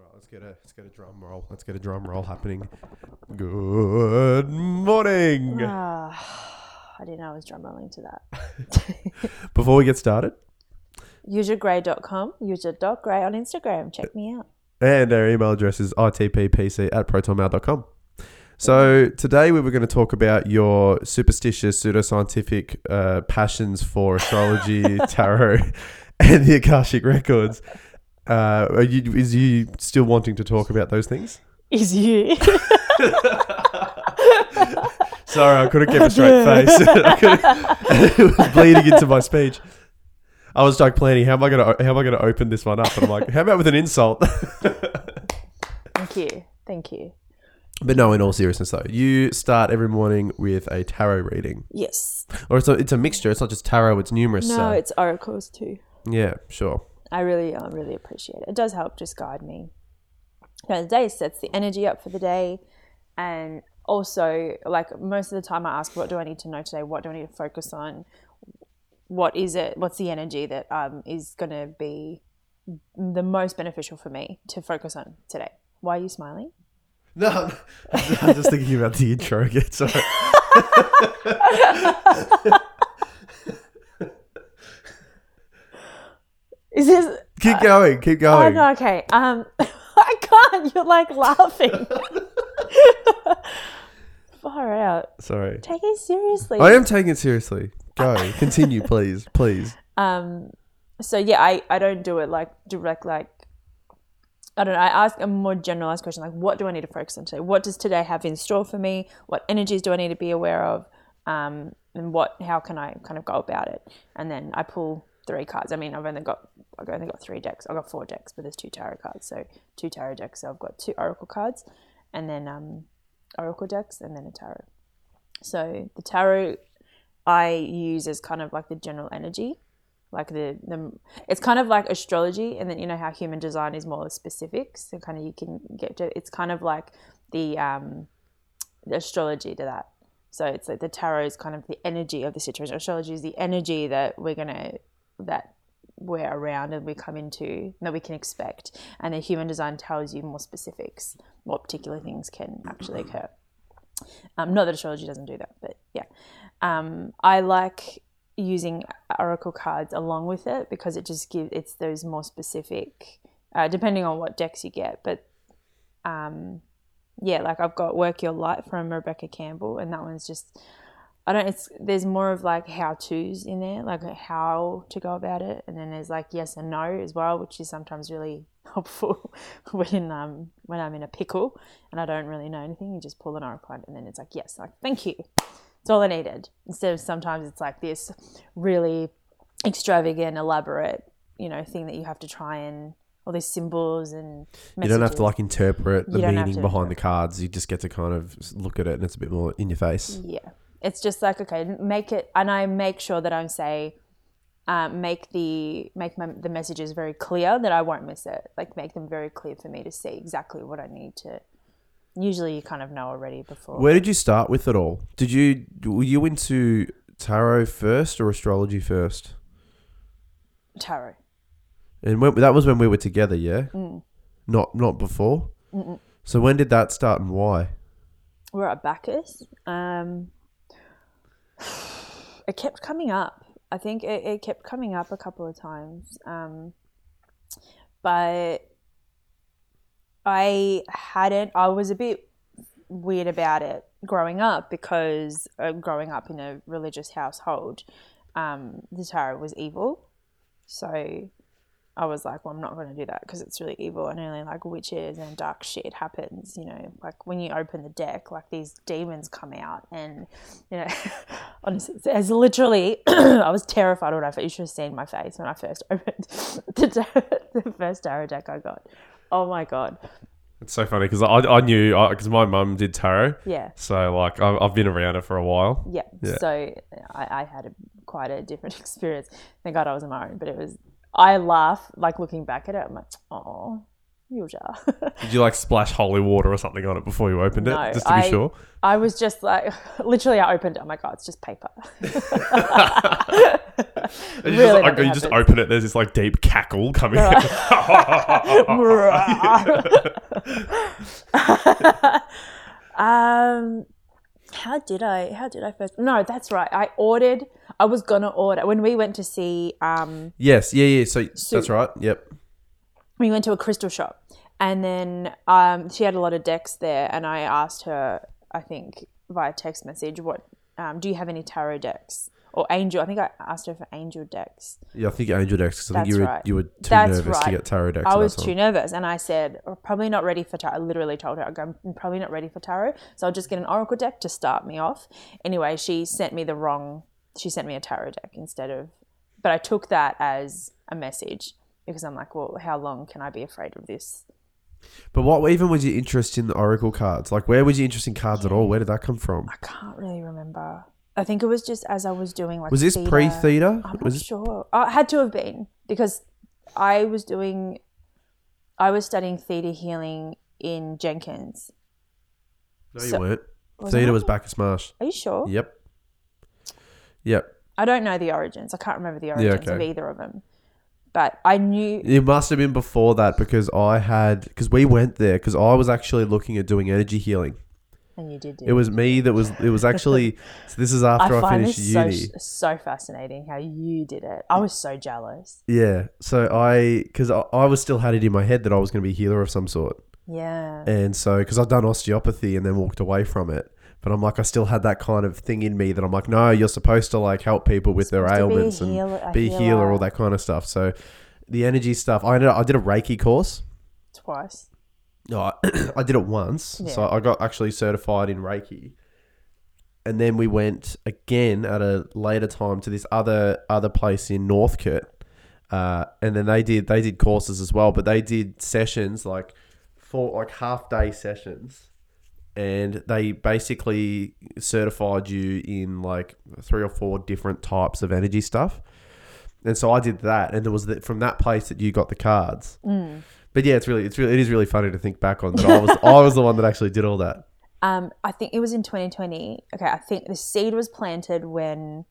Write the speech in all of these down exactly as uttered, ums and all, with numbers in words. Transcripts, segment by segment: All right, let's get a let's get a drum roll. Let's get a drum roll happening. Good morning. Uh, I didn't know I was drum rolling to that. Before we get started, yuzha gray dot com, yuzha dot gray on Instagram. Check me out. And our email address is I T P P C at proton mail dot com. So today we were going to talk about your superstitious, pseudoscientific uh, passions for astrology, tarot, and the Akashic Records. Uh, are you, is you still wanting to talk about those things? Is you? Sorry, I couldn't keep a straight face. I it was bleeding into my speech. I was like planning, how am I going to how am I going to open this one up? And I'm like, how about with an insult? Thank you, thank you. But no, in all seriousness though, you start every morning with a tarot reading. Yes. Or it's a, it's a mixture. It's not just tarot. It's numerous. No, uh, it's oracles too. Yeah, sure. I really, um, really appreciate it. It does help just guide me. You know, the day sets the energy up for the day, and also like most of the time I ask, what do I need to know today? What do I need to focus on? What is it? What's the energy that um is going to be the most beneficial for me to focus on today? Why are you smiling? No, I'm just thinking about the intro again. Sorry. Is this? Keep uh, going. Keep going. Oh, no, okay. Um, I can't. You're like laughing. Far out. Sorry. Take it seriously. I am taking it seriously. Go. Continue, please. Please. Um. So yeah, I, I don't do it like direct like. I don't know, I ask a more generalized question like, what do I need to focus on today? What does today have in store for me? What energies do I need to be aware of? Um, and what, how can I kind of go about it? And then I pull three cards. I mean, I've only got, I've only got three decks. I've got four decks, but there's two tarot cards. So two tarot decks. So I've got two oracle cards and then um, oracle decks and then a tarot. So the tarot I use as kind of like the general energy. Like the, the, it's kind of like astrology, and then you know how human design is more specific, so kind of you can get to, it's kind of like the um, the astrology to that. So it's like the tarot is kind of the energy of the situation. Astrology is the energy that we're gonna that we're around and we come into that we can expect, and the human design tells you more specifics, what particular things can actually occur. Um, not that astrology doesn't do that, but yeah, um, I like. using oracle cards along with it because it just gives it's those more specific uh, depending on what decks you get, but um yeah like I've got Work Your Light from Rebecca Campbell, and that one's just I don't it's there's more of like how to's in there, like how to go about it, and then there's like yes and no as well, which is sometimes really helpful when um when I'm in a pickle and I don't really know anything. You just pull an oracle card and then it's like yes, like thank you. It's all I needed. Instead of sometimes it's like this really extravagant, elaborate, you know, thing that you have to try and all these symbols and messages. You don't have to like interpret the meaning behind the cards. You just get to kind of look at it and it's a bit more in your face. Yeah. It's just like, okay, make it, and I make sure that I say, um, make the make my, the messages very clear that I won't miss it. Like make them very clear for me to see exactly what I need to. Usually you kind of know already before. Where did you start with it all? Did you were you into tarot first or astrology first? Tarot. And when, that was when we were together, yeah? Mm. Not not before? Mm-mm. So when did that start and why? We're at Bacchus. Um, it kept coming up. I think it, it kept coming up a couple of times. Um, but... I hadn't, I was a bit weird about it growing up because uh, growing up in a religious household, um, the tarot was evil. So I was like, well, I'm not going to do that because it's really evil and only like witches and dark shit happens, you know, like when you open the deck, like these demons come out and, you know, honestly, as literally, I was terrified when I first, you should have seen my face when I first opened the, tarot, the first tarot deck I got. Oh my God. It's so funny because I, I knew, because my mum did tarot. Yeah. So, like, I've, I've been around it for a while. Yeah. yeah. So, I, I had a, quite a different experience. Thank God I was in my own, but it was, I laugh, like, looking back at it, I'm like, oh, Yuzha. Did you like splash holy water or something on it before you opened no, it, just to I, be sure? I was just like, literally I opened it. I'm like, oh, it's just paper. really you just, like, you just open it, there's this like deep cackle coming out. um, how did I, how did I first? No, that's right. I ordered, I was going to order, when we went to see. Um, yes, yeah, yeah. So soup. That's right, yep. We went to a crystal shop and then um, she had a lot of decks there and I asked her, I think, via text message, what um, do you have any tarot decks or angel? I think I asked her for angel decks. Yeah, I think angel decks because I think you were, right. you were too That's nervous right. to get tarot decks. I was too nervous and I said, I'm probably not ready for tarot. I literally told her, I'm probably not ready for tarot, so I'll just get an oracle deck to start me off. Anyway, she sent me the wrong, she sent me a tarot deck instead of, but I took that as a message. Because I'm like, well, how long can I be afraid of this? But what even was your interest in the oracle cards? Like, where was your interest in cards yeah. at all? Where did that come from? I can't really remember. I think it was just as I was doing like. Was this pre theta? I'm was not sure. Oh, it had to have been because I was doing, I was studying Theta Healing in Jenkins. No, you so, weren't. Theta was back at Smash. Are you sure? Yep. Yep. I don't know the origins. I can't remember the origins yeah, okay. of either of them. But I knew... It must have been before that because I had... Because we went there because I was actually looking at doing energy healing. And you did do it. It was me that was... It was actually... So this is after I, I finished uni. So, so fascinating how you did it. I was so jealous. Yeah. So I... Because I, I was still had it in my head that I was going to be a healer of some sort. Yeah. And so... Because I'd done osteopathy and then walked away from it. But I'm like, I still had that kind of thing in me that I'm like, no, you're supposed to like help people with their ailments be healer, and be a healer, healer, all that kind of stuff. So the energy stuff, I ended up, I did a Reiki course. Twice. No, I, I did it once. Yeah. So I got actually certified in Reiki. And then we went again at a later time to this other other place in Northcote. Uh, and then they did they did courses as well, but they did sessions like for like half day sessions. And they basically certified you in like three or four different types of energy stuff. And so I did that. And it was the, from that place that you got the cards. Mm. But yeah, it's really, it's really, it is really funny to think back on that. I was, I was the one that actually did all that. Um, I think it was in twenty twenty. Okay. I think the seed was planted when,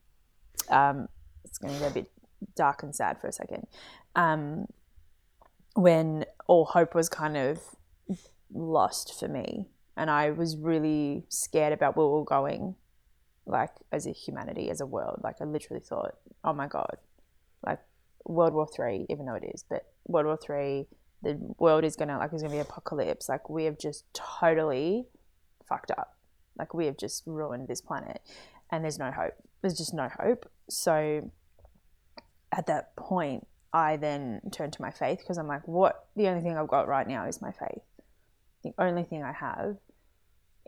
um, it's going to get a bit dark and sad for a second. Um, when all hope was kind of lost for me. And I was really scared about where we were going, like as a humanity, as a world. Like I literally thought, oh my God, like World War Three, even though it is, but World War Three, the world is going to, like there's going to be apocalypse. Like we have just totally fucked up. Like we have just ruined this planet and there's no hope. There's just no hope. So at that point, I then turned to my faith because I'm like, what, the only thing I've got right now is my faith. The only thing I have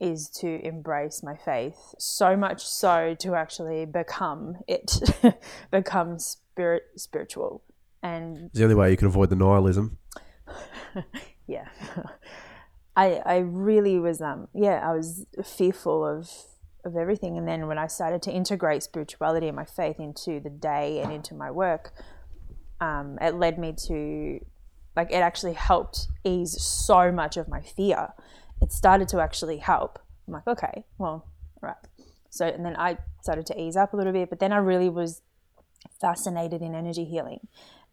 is to embrace my faith, so much so to actually become it, become spirit spiritual. And it's the only way you can avoid the nihilism. yeah. I I really was, um yeah, I was fearful of, of everything. And then when I started to integrate spirituality and my faith into the day and into my work, um, it led me to... Like it actually helped ease so much of my fear. It started to actually help. I'm like, okay, well, right. So, and then I started to ease up a little bit, but then I really was fascinated in energy healing.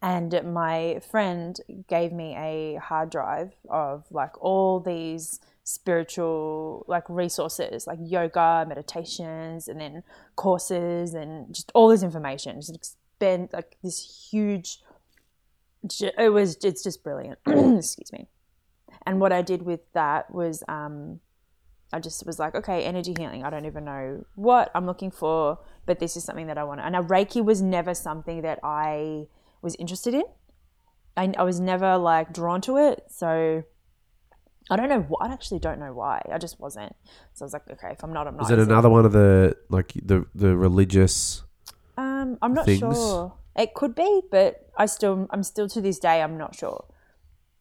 And my friend gave me a hard drive of like all these spiritual like resources, like yoga, meditations, and then courses and just all this information. Just expend like this huge... It was, it's just brilliant. Excuse me. And what I did with that was, um, I just was like, okay, energy healing. I don't even know what I'm looking for, but this is something that I want. And a Reiki was never something that I was interested in. I, I was never like drawn to it. So I don't know. I actually don't know why. I just wasn't. So I was like, okay, if I'm not, I'm not. Is it another one of the, like the, the religious Um, I'm not things? sure. It could be, but I still, I'm still to this day, I'm not sure.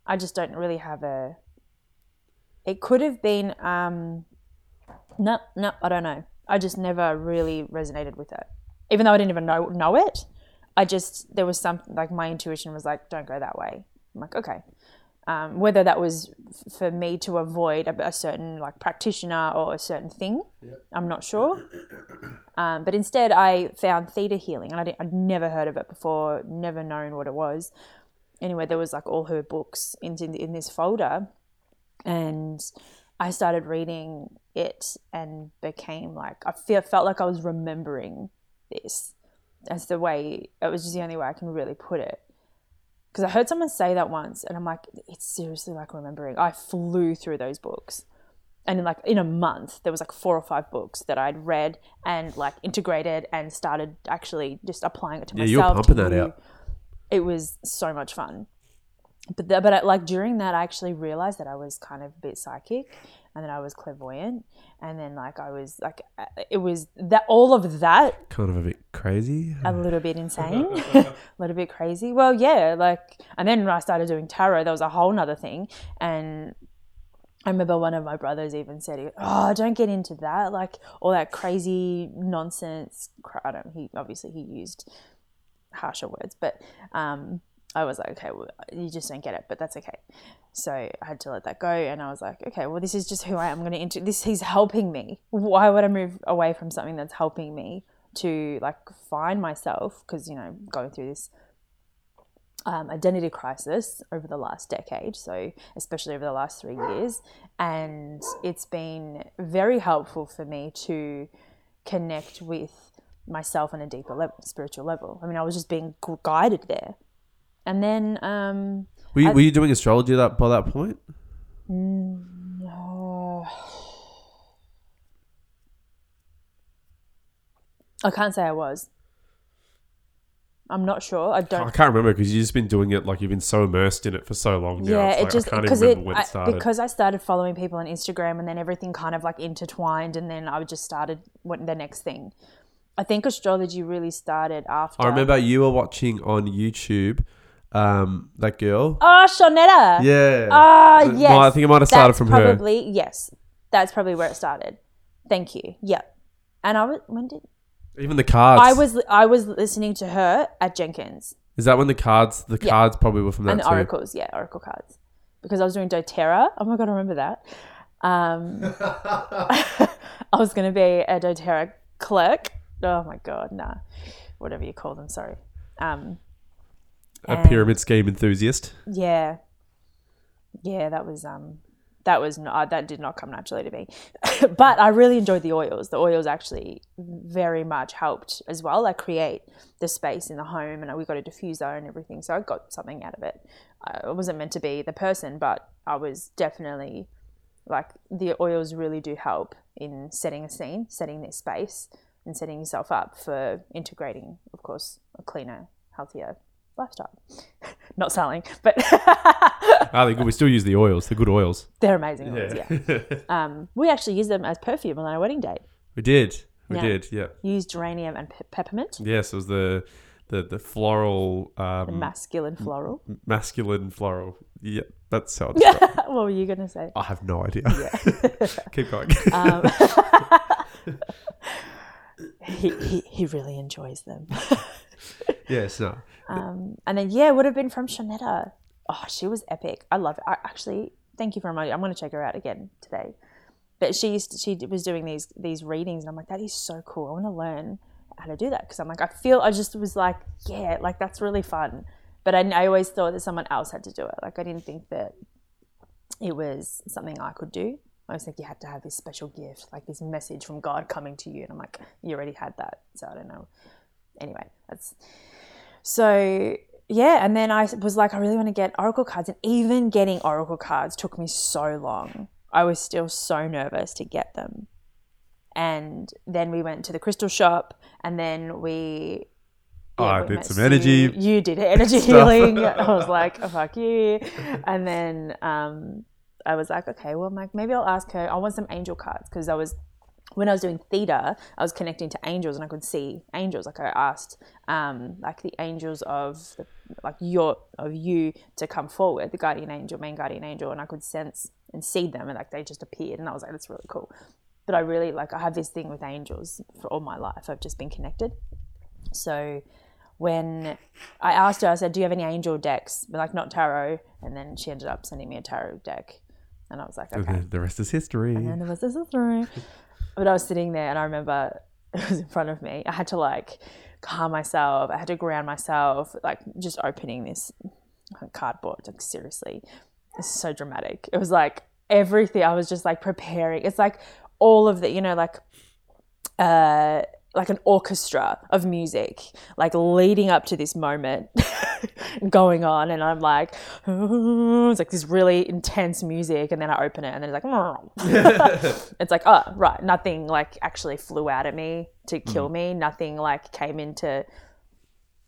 I just don't really have a, it could have been, um, no, no, I don't know. I just never really resonated with it. Even though I didn't even know, know it, I just, there was something like my intuition was like, don't go that way. I'm like, okay. um, whether that was f- for me to avoid a, a certain like practitioner or a certain thing, yep. I'm not sure. Um, but instead I found Theta Healing, and I didn't, I'd never heard of it before, never known what it was. Anyway, there was like all her books in, in, in this folder, and I started reading it and became like, I feel, felt like I was remembering this. That's the way, it was just the only way I can really put it. Because I heard someone say that once, and I'm like, it's seriously like remembering. I flew through those books. And in like in a month, there was like four or five books that I'd read and like integrated and started actually just applying it to yeah, myself. Yeah, you're pumping that out. It was so much fun. But the, but I, like during that, I actually realized that I was kind of a bit psychic, and then I was clairvoyant, and then like I was like it was that all of that kind of a bit crazy, a little bit insane, a little bit crazy. Well, yeah, like and then when I started doing tarot, that was a whole nother thing. And I remember one of my brothers even said, "Oh, don't get into that, like all that crazy nonsense." I don't. He obviously he used harsher words, but. Um, I was like, okay, well, you just don't get it, but that's okay. So I had to let that go, and I was like, okay, well, this is just who I am. I'm going to inter- this. He's helping me. Why would I move away from something that's helping me to like find myself? Because you know, going through this um, identity crisis over the last decade, so especially over the last three years, and it's been very helpful for me to connect with myself on a deeper level, spiritual level. I mean, I was just being guided there. And then... Um, were, you, I, were you doing astrology that by that point? No. I can't say I was. I'm not sure. I don't... I can't remember because you've just been doing it like you've been so immersed in it for so long now. Yeah, it's it like, just... I can't even remember it, when it started. I, because I started following people on Instagram, and then everything kind of like intertwined, and then I just started what the next thing. I think astrology really started after. I remember you were watching on YouTube, um, that girl. Oh, Shanetta. Yeah. Oh, yes. Well, I think it might have started that's from probably, her. Probably, yes. That's probably where it started. Thank you. Yeah. And I was, when did? Even the cards. I was, I was listening to her at Jenkins. Is that when the cards, the yeah. cards probably were from that and too? And oracles, yeah, oracle cards. Because I was doing doTERRA. Oh my God, I remember that. Um, I was going to be a doTERRA clerk. Oh my God, nah. Whatever you call them, sorry. Um, a pyramid scheme enthusiast. Yeah. Yeah, that was um that was not that did not come naturally to me. But I really enjoyed the oils. The oils actually very much helped as well. I create the space in the home, and we got a diffuser and everything, so I got something out of it. I wasn't meant to be the person, but I was definitely like the oils really do help in setting a scene, setting this space. And setting yourself up for integrating, of course, a cleaner, healthier lifestyle. Not selling, but I think we still use the oils. They're good oils. They're amazing oils. Yeah. yeah. Um, we actually used them as perfume on our wedding day. We did. We yeah. did. Yeah. Used geranium and pe- peppermint. Yes, it was the the the floral. Um, the masculine floral. M- masculine floral. Yeah, that's how. It's What were you gonna say? I have no idea. Yeah. Keep going. Um, He, he he really enjoys them. Yes, no. Um, and then yeah, it would have been from Shanetta. Oh, she was epic. I love it. I actually thank you for reminding me. I'm going to check her out again today. But she used to, she was doing these these readings, and I'm like, that is so cool. I want to learn how to do that because I'm like, I feel I just was like, yeah, like that's really fun. But I, I always thought that someone else had to do it. Like I didn't think that it was something I could do. I was like, you had to have this special gift, like this message from God coming to you. And I'm like, you already had that. So I don't know. Anyway, that's so, yeah. And then I was like, I really want to get oracle cards. And even getting oracle cards took me so long. I was still so nervous to get them. And then we went to the crystal shop, and then we... Yeah, I did some energy. You, you did energy healing. I was like, oh, fuck you. And then... um I was like, okay, well, Mike, maybe I'll ask her. I want some angel cards because I was, when I was doing Theta, I was connecting to angels and I could see angels. Like I asked, um, like the angels of, the, like your of you to come forward, the guardian angel, main guardian angel, and I could sense and see them, and like they just appeared, and I was like, that's really cool. But I really like I have this thing with angels for all my life. I've just been connected, so when I asked her, I said, do you have any angel decks? But like not tarot. And then she ended up sending me a tarot deck. And I was like, okay. The rest is history. And then the rest is history. But I was sitting there and I remember it was in front of me. I had to like calm myself. I had to ground myself, like just opening this cardboard. Like seriously, it's so dramatic. It was like everything. I was just like preparing. It's like all of the, you know, like, uh, like an orchestra of music, like leading up to this moment going on. And I'm like, oh, it's like this really intense music. And then I open it and then it's like, oh. It's like, oh, right. Nothing like actually flew out at me to kill mm. me. Nothing like came into,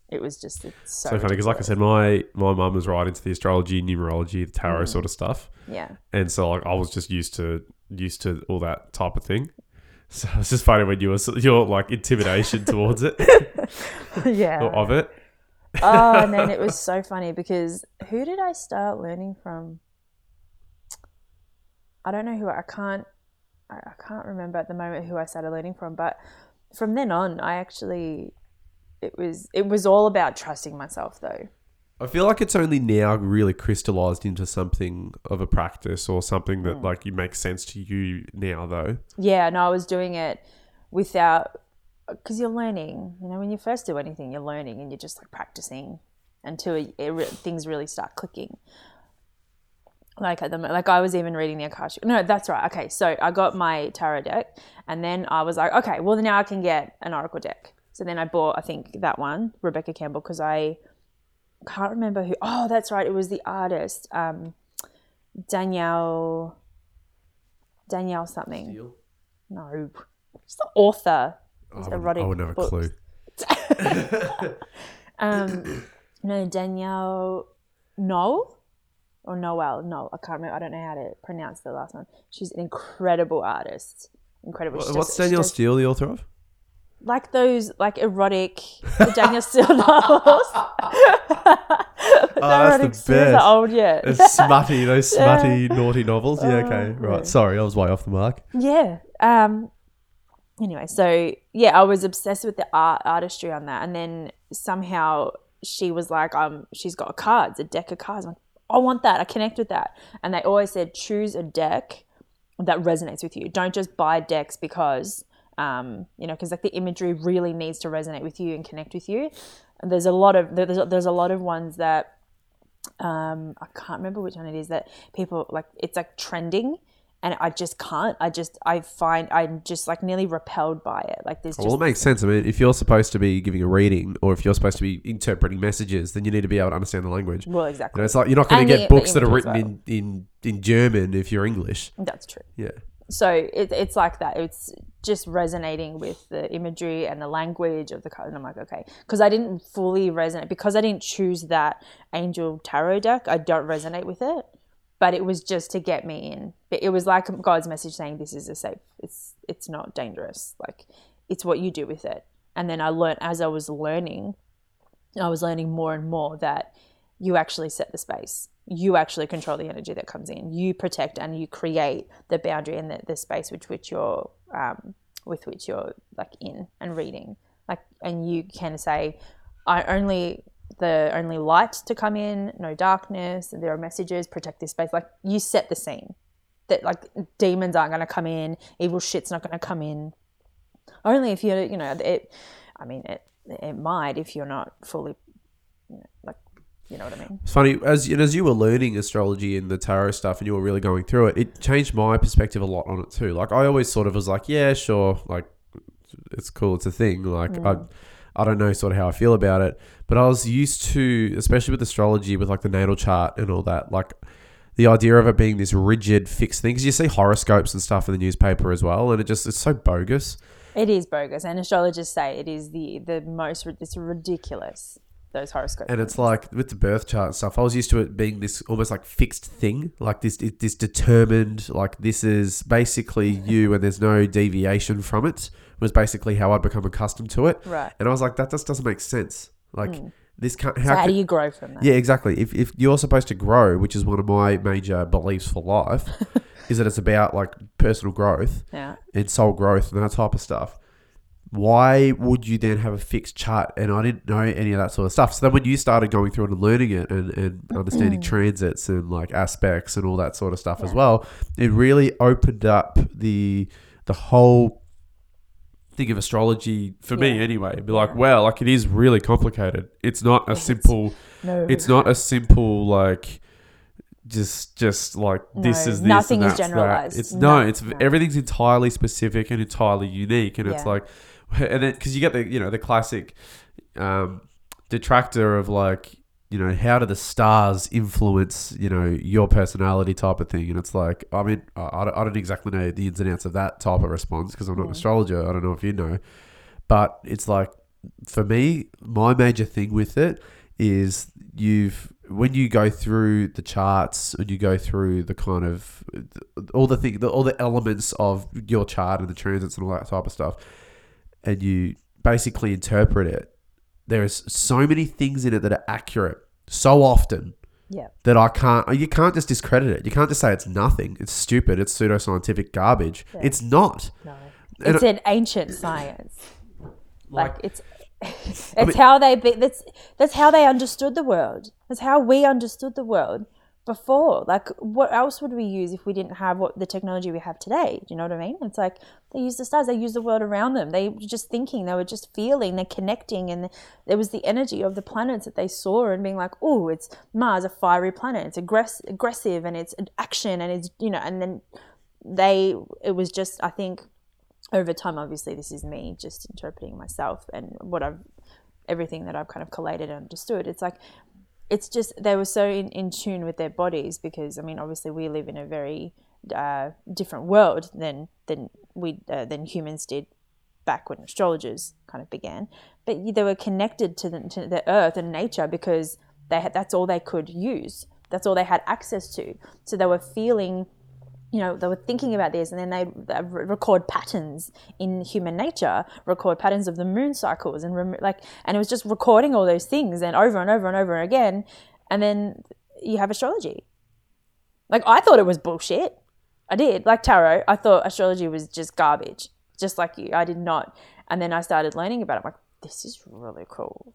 it was just it's so, so funny. Because like I said, my, my mum was right into the astrology, numerology, the tarot mm. sort of stuff. Yeah. And so like I was just used to, used to all that type of thing. So it's just funny when you were your like intimidation towards it, yeah, or of it. Oh, and then it was so funny because who did I start learning from? I don't know who I can't. I can't remember at the moment who I started learning from. But from then on, I actually it was it was all about trusting myself, though. I feel like it's only now really crystallized into something of a practice or something that mm. like you make sense to you now though. Yeah, no, I was doing it without, because you're learning, you know, when you first do anything, you're learning and you're just like practicing until it, it, things really start clicking. Like at the like I was even reading the Akashic. No, that's right. Okay, so I got my tarot deck and then I was like, okay, well now I can get an oracle deck. So then I bought, I think that one, Rebecca Campbell, because I, can't remember who. Oh, that's right. It was the artist, um, Danielle, Danielle something. Steel? No, it's the author. It's oh, erotic I would have books. A clue. um, no, Danielle Noel or Noel. No, I can't remember. I don't know how to pronounce the last one. She's an incredible artist. Incredible. What, does, what's Danielle does, Steele the author of? Like those, like erotic, the Danielle Steele novels. Oh, that's the best. Those are old yet. It's smutty, those smutty, yeah. naughty novels. Yeah, okay, right. Yeah. Sorry, I was way off the mark. Yeah. Um. Anyway, so yeah, I was obsessed with the art, artistry on that, and then somehow she was like, um, she's got cards, a deck of cards. I'm like, I want that. I connect with that. And they always said, choose a deck that resonates with you. Don't just buy decks because. Um, you know, because like the imagery really needs to resonate with you and connect with you. And there's a lot of there's there's a lot of ones that um, I can't remember which one it is that people like. It's like trending, and I just can't. I just I find I'm just like nearly repelled by it. Like there's. Well, just, it makes sense. I mean, if you're supposed to be giving a reading, or if you're supposed to be interpreting messages, then you need to be able to understand the language. Well, exactly. You know, it's like you're not going to get the, books the that are written well. in, in in German if you're English. That's true. Yeah. So it, it's like that. It's just resonating with the imagery and the language of the card. And I'm like, okay. Because I didn't fully resonate. Because I didn't choose that angel tarot deck, I don't resonate with it. But it was just to get me in. It was like God's message saying this is a safe. It's it's not dangerous. Like it's what you do with it. And then I learned as I was learning, I was learning more and more that you actually set the space. You actually control the energy that comes in. You protect and you create the boundary and the, the space with which you're um, with which you're like in and reading. Like, and you can say, I only the only light to come in, no darkness. There are messages. Protect this space. Like you set the scene. That like demons aren't going to come in. Evil shit's not going to come in. Only if you're, you know, it. I mean, it it might if you're not fully, you know, like. You know what I mean? It's funny, as as you were learning astrology and the tarot stuff and you were really going through it, it changed my perspective a lot on it too. Like I always sort of was like, yeah, sure, like it's cool, it's a thing. Like mm. I I don't know sort of how I feel about it. But I was used to, especially with astrology, with like the natal chart and all that, like the idea of it being this rigid, fixed thing. Because you see horoscopes and stuff in the newspaper as well and it just, it's so bogus. It is bogus. And astrologers say it is the, the most, it's ridiculous. Those horoscopes. And it's like with the birth chart and stuff, I was used to it being this almost like fixed thing, like this this determined, like this is basically you and there's no deviation from it, was basically how I'd become accustomed to it. Right. And I was like, that just doesn't make sense. Like mm. this can't. How, so how can, do you grow from that? Yeah, exactly. If if you're supposed to grow, which is one of my major beliefs for life, is that it's about like personal growth yeah. and soul growth and that type of stuff. why would you then have a fixed chart? And I didn't know any of that sort of stuff. So then when you started going through and learning it and, and understanding transits and like aspects and all that sort of stuff yeah. as well, it really opened up the the whole thing of astrology for yeah. me anyway. It'd be like, wow, like it is really complicated. It's not a simple, no. it's not a simple like, just just like no, this is this nothing and that's is generalized that. It's no, no it's no. Everything's entirely specific and entirely unique, and yeah. it's like, and then because you get the you know the classic um detractor of like, you know, how do the stars influence, you know, your personality type of thing, and it's like, I mean, I don't, I don't exactly know the ins and outs of that type of response because I'm not mm. an astrologer. I don't know if you know, but it's like, for me, my major thing with it is you've when you go through the charts and you go through the kind of all the thing, the, all the elements of your chart and the transits and all that type of stuff, and you basically interpret it, there is so many things in it that are accurate so often yeah. that I can't, you can't just discredit it. You can't just say it's nothing. It's stupid. It's pseudoscientific garbage. Yeah. It's not. No. It's and an I, ancient science. Like, like it's, it's I mean, how they be, that's that's how they understood the world. That's how we understood the world before. Like, what else would we use if we didn't have what the technology we have today? Do you know what I mean? It's like they used the stars, they used the world around them. They were just thinking, they were just feeling, they're connecting, and there was the energy of the planets that they saw and being like, oh, it's Mars, a fiery planet. It's aggress- aggressive and it's action and it's, you know, and then they, it was just, I think, over time, obviously, this is me just interpreting myself and what I've, everything that I've kind of collated and understood. It's like, it's just, they were so in, in tune with their bodies because, I mean, obviously we live in a very uh, different world than than we uh, than humans did back when astrologers kind of began. But they were connected to the, to the earth and nature because they had, that's all they could use. That's all they had access to. So they were feeling, you know, they were thinking about this, and then they record patterns in human nature, record patterns of the moon cycles, and rem- like, and it was just recording all those things, and over and over and over again, and then you have astrology. Like, I thought it was bullshit. I did, like tarot. I thought astrology was just garbage, just like you. I did not, and then I started learning about it. I'm like, this is really cool.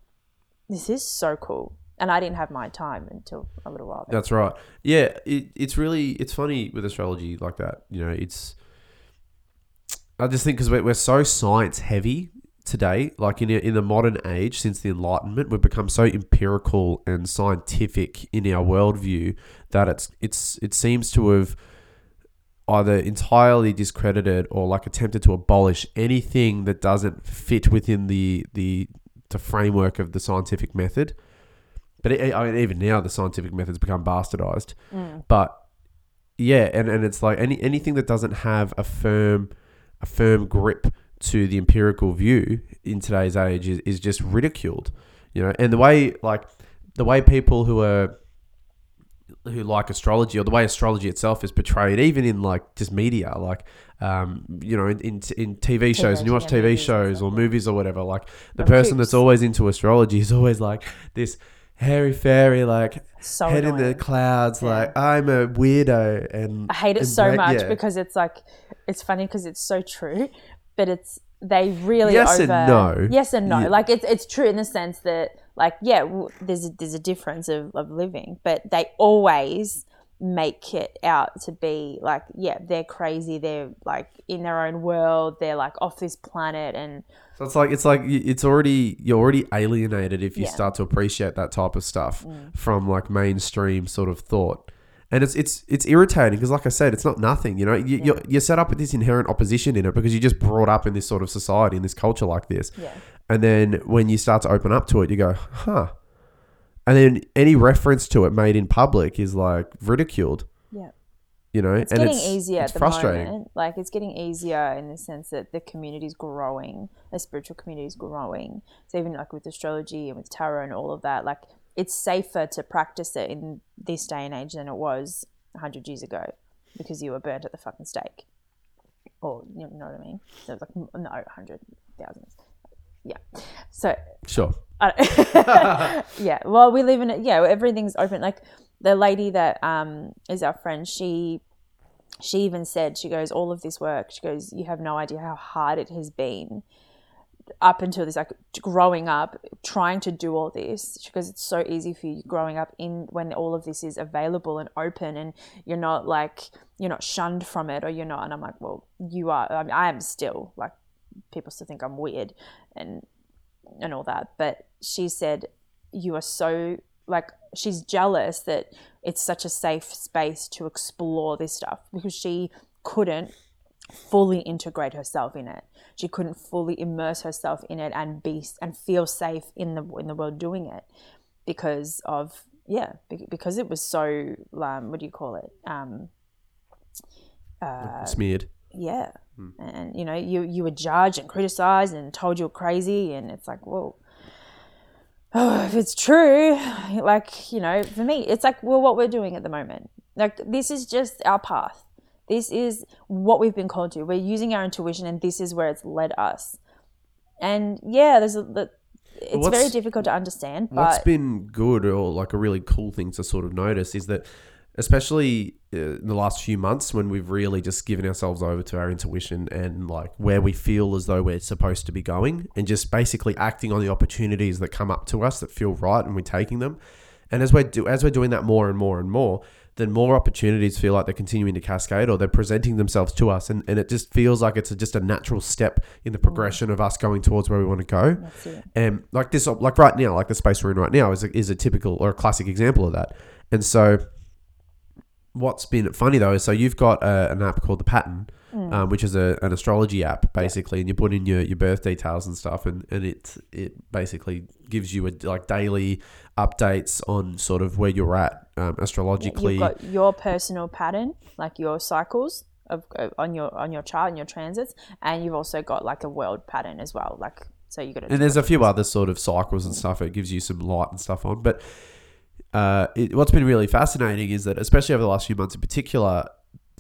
This is so cool. And I didn't have my time until a little while then. That's right. Yeah, it, it's really, it's funny with astrology like that. You know, it's, I just think because we're, we're so science heavy today, like in, in the modern age since the Enlightenment, we've become so empirical and scientific in our worldview that it's it's it seems to have either entirely discredited or like attempted to abolish anything that doesn't fit within the the, the framework of the scientific method. But it, I mean, even now the scientific method's become bastardized. Mm. But yeah, and, and it's like any anything that doesn't have a firm a firm grip to the empirical view in today's age is, is just ridiculed, you know. And the way like the way people who are who like astrology, or the way astrology itself is portrayed, even in like just media, like um, you know, in in, in T V shows, and you watch yeah, T V movies shows or movies or whatever. Like the no, person hoops. That's always into astrology is always like this. Hairy fairy, like so head annoying. In the clouds, yeah. Like I'm a weirdo, and I hate it and so bla- much yeah. because it's like, it's funny because it's so true, but it's they really yes over, and no yes and no yeah. Like it's it's true in the sense that like yeah w- there's a, there's a difference of, of living, but they always make it out to be like yeah they're crazy, they're like in their own world, they're like off this planet, and so it's like it's like it's already you're already alienated if you yeah. start to appreciate that type of stuff mm. from like mainstream sort of thought. And it's it's it's irritating because like I said, it's not nothing, you know. You, yeah. you're, you're set up with this inherent opposition in it because you're just brought up in this sort of society, in this culture like this yeah. and then when you start to open up to it, you go huh. And then any reference to it made in public is like ridiculed. Yeah. You know, it's and getting it's, easier it's at the frustrating. Moment. Like it's getting easier in the sense that the community's growing, the spiritual community's growing. So even like with astrology and with tarot and all of that, like it's safer to practice it in this day and age than it was one hundred years ago because you were burnt at the fucking stake. Or, you know what I mean? So it was like, no, one hundred thousand. Yeah. So. Sure. yeah, well, we live in it. Yeah, everything's open. Like the lady that um is our friend, she she even said, she goes, all of this work, she goes, you have no idea how hard it has been up until this, like growing up, trying to do all this, because it's so easy for you growing up in when all of this is available and open, and you're not like, you're not shunned from it, or you're not. And I'm like, well, you are. I mean, I am still, like, people still think I'm weird and and all that. But she said, you are so, like, she's jealous that it's such a safe space to explore this stuff, because she couldn't fully integrate herself in it. She couldn't fully immerse herself in it and be and feel safe in the in the world doing it, because of yeah because it was so um, what do you call it um uh, smeared. Yeah. hmm. And you know, you you were judged and criticized and told you were crazy, and it's like, whoa. Oh, if it's true, like, you know, for me, it's like, well, what we're doing at the moment, like, this is just our path. This is what we've been called to. We're using our intuition, and this is where it's led us. And yeah, there's a, the, it's what's, very difficult to understand. But what's been good, or like a really cool thing to sort of notice, is that, especially in the last few months, when we've really just given ourselves over to our intuition and like where we feel as though we're supposed to be going, and just basically acting on the opportunities that come up to us that feel right, and we're taking them. And as we're, do, as we're doing that more and more and more, then more opportunities feel like they're continuing to cascade, or they're presenting themselves to us. And, and it just feels like it's a, just a natural step in the progression of us going towards where we want to go. That's it. And like this, like right now, like the space we're in right now is a, is a typical or a classic example of that. And so... what's been funny though is, so you've got a, an app called The Pattern, mm. um, which is a, an astrology app basically, yeah. and you put in your, your birth details and stuff, and, and it it basically gives you a, like daily updates on sort of where you're at um, astrologically. You've got your personal pattern, like your cycles of on your on your chart and your transits, and you've also got like a world pattern as well. Like so you got to. And there's a few other sort of cycles and stuff. It gives you some light and stuff on, but. Uh, it, what's been really fascinating is that, especially over the last few months in particular,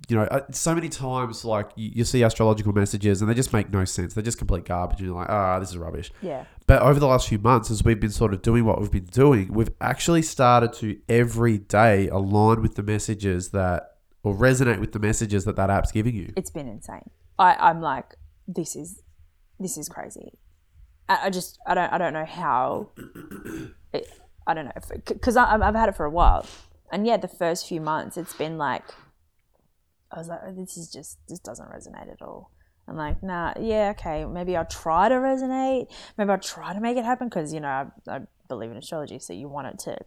you know, so many times, like, you, you see astrological messages and they just make no sense. They're just complete garbage. And you're like, ah, oh, this is rubbish. Yeah. But over the last few months, as we've been sort of doing what we've been doing, we've actually started to every day align with the messages that, or resonate with the messages that that app's giving you. It's been insane. I, I'm like, this is, this is crazy. I, I just, I don't, I don't know how it, I don't know, because I've had it for a while. And yeah, the first few months, it's been like, I was like, oh, this is just, this doesn't resonate at all. I'm like, nah, yeah, okay, maybe I'll try to resonate. Maybe I'll try to make it happen, because, you know, I, I believe in astrology, so you want it to,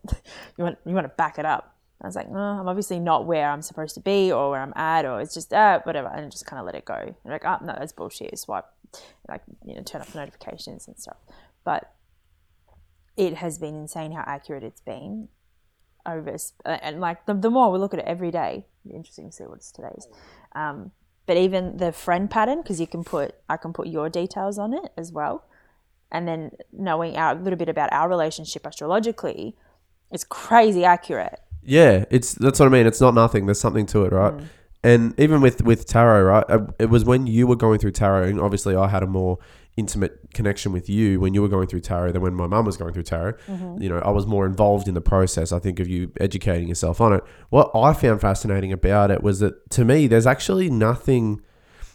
you want you want to back it up. I was like, no, oh, I'm obviously not where I'm supposed to be, or where I'm at, or it's just, ah, whatever, and just kind of let it go. I'm like, oh, no, that's bullshit. Swipe, like, you know, turn off the notifications and stuff. But it has been insane how accurate it's been over, and like the, the more we look at it every day, interesting to see what it's today's. Um, but even the friend pattern, because you can put, I can put your details on it as well. And then knowing our, a little bit about our relationship astrologically, it's crazy accurate. Yeah, it's that's what I mean. It's not nothing. There's something to it, right? Mm. And even with, with tarot, right? It was when you were going through tarot, and obviously I had a more intimate connection with you when you were going through tarot than when my mum was going through tarot. Mm-hmm. You know, I was more involved in the process, I think, of you educating yourself on it. What I found fascinating about it was that, to me, there's actually nothing,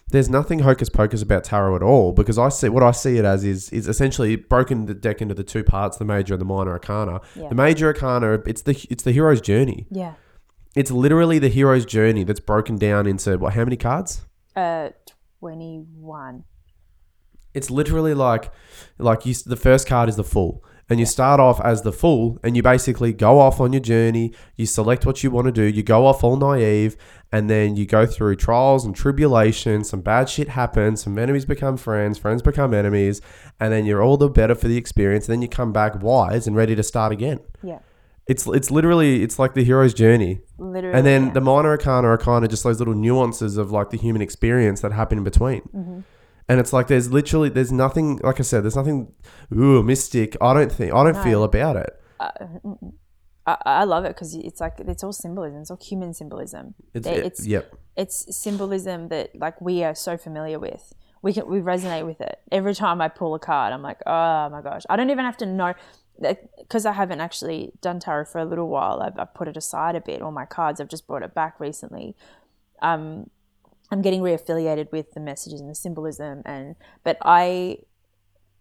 there's nothing hocus pocus about tarot at all, because I see what I see it as is, is essentially broken the deck into the two parts, the major and the minor arcana. Yeah. The major arcana, it's the, it's the hero's journey. Yeah. It's literally the hero's journey that's broken down into, what, how many cards? Uh, twenty-one. It's literally like, like you, the first card is the Fool, and you start off as the Fool, and you basically go off on your journey. You select what you want to do. You go off all naive, and then you go through trials and tribulations. Some bad shit happens. Some enemies become friends. Friends become enemies, and then you're all the better for the experience. And then you come back wise and ready to start again. Yeah. It's it's literally, it's like the hero's journey. Literally. And then yeah. the minor arcana are kind of just those little nuances of like the human experience that happen in between. Mm-hmm. And it's like, there's literally, there's nothing, like I said, there's nothing, ooh, mystic. I don't think, I don't no. feel about it. Uh, I, I love it, because it's like, it's all symbolism. It's all human symbolism. It's, it, it's, yep. it's symbolism that like we are so familiar with. We can, we resonate with it. Every time I pull a card, I'm like, oh my gosh. I don't even have to know, because I haven't actually done tarot for a little while. I've, I've put it aside a bit. All my cards, I've just brought it back recently. Um, I'm getting reaffiliated with the messages and the symbolism, and but I,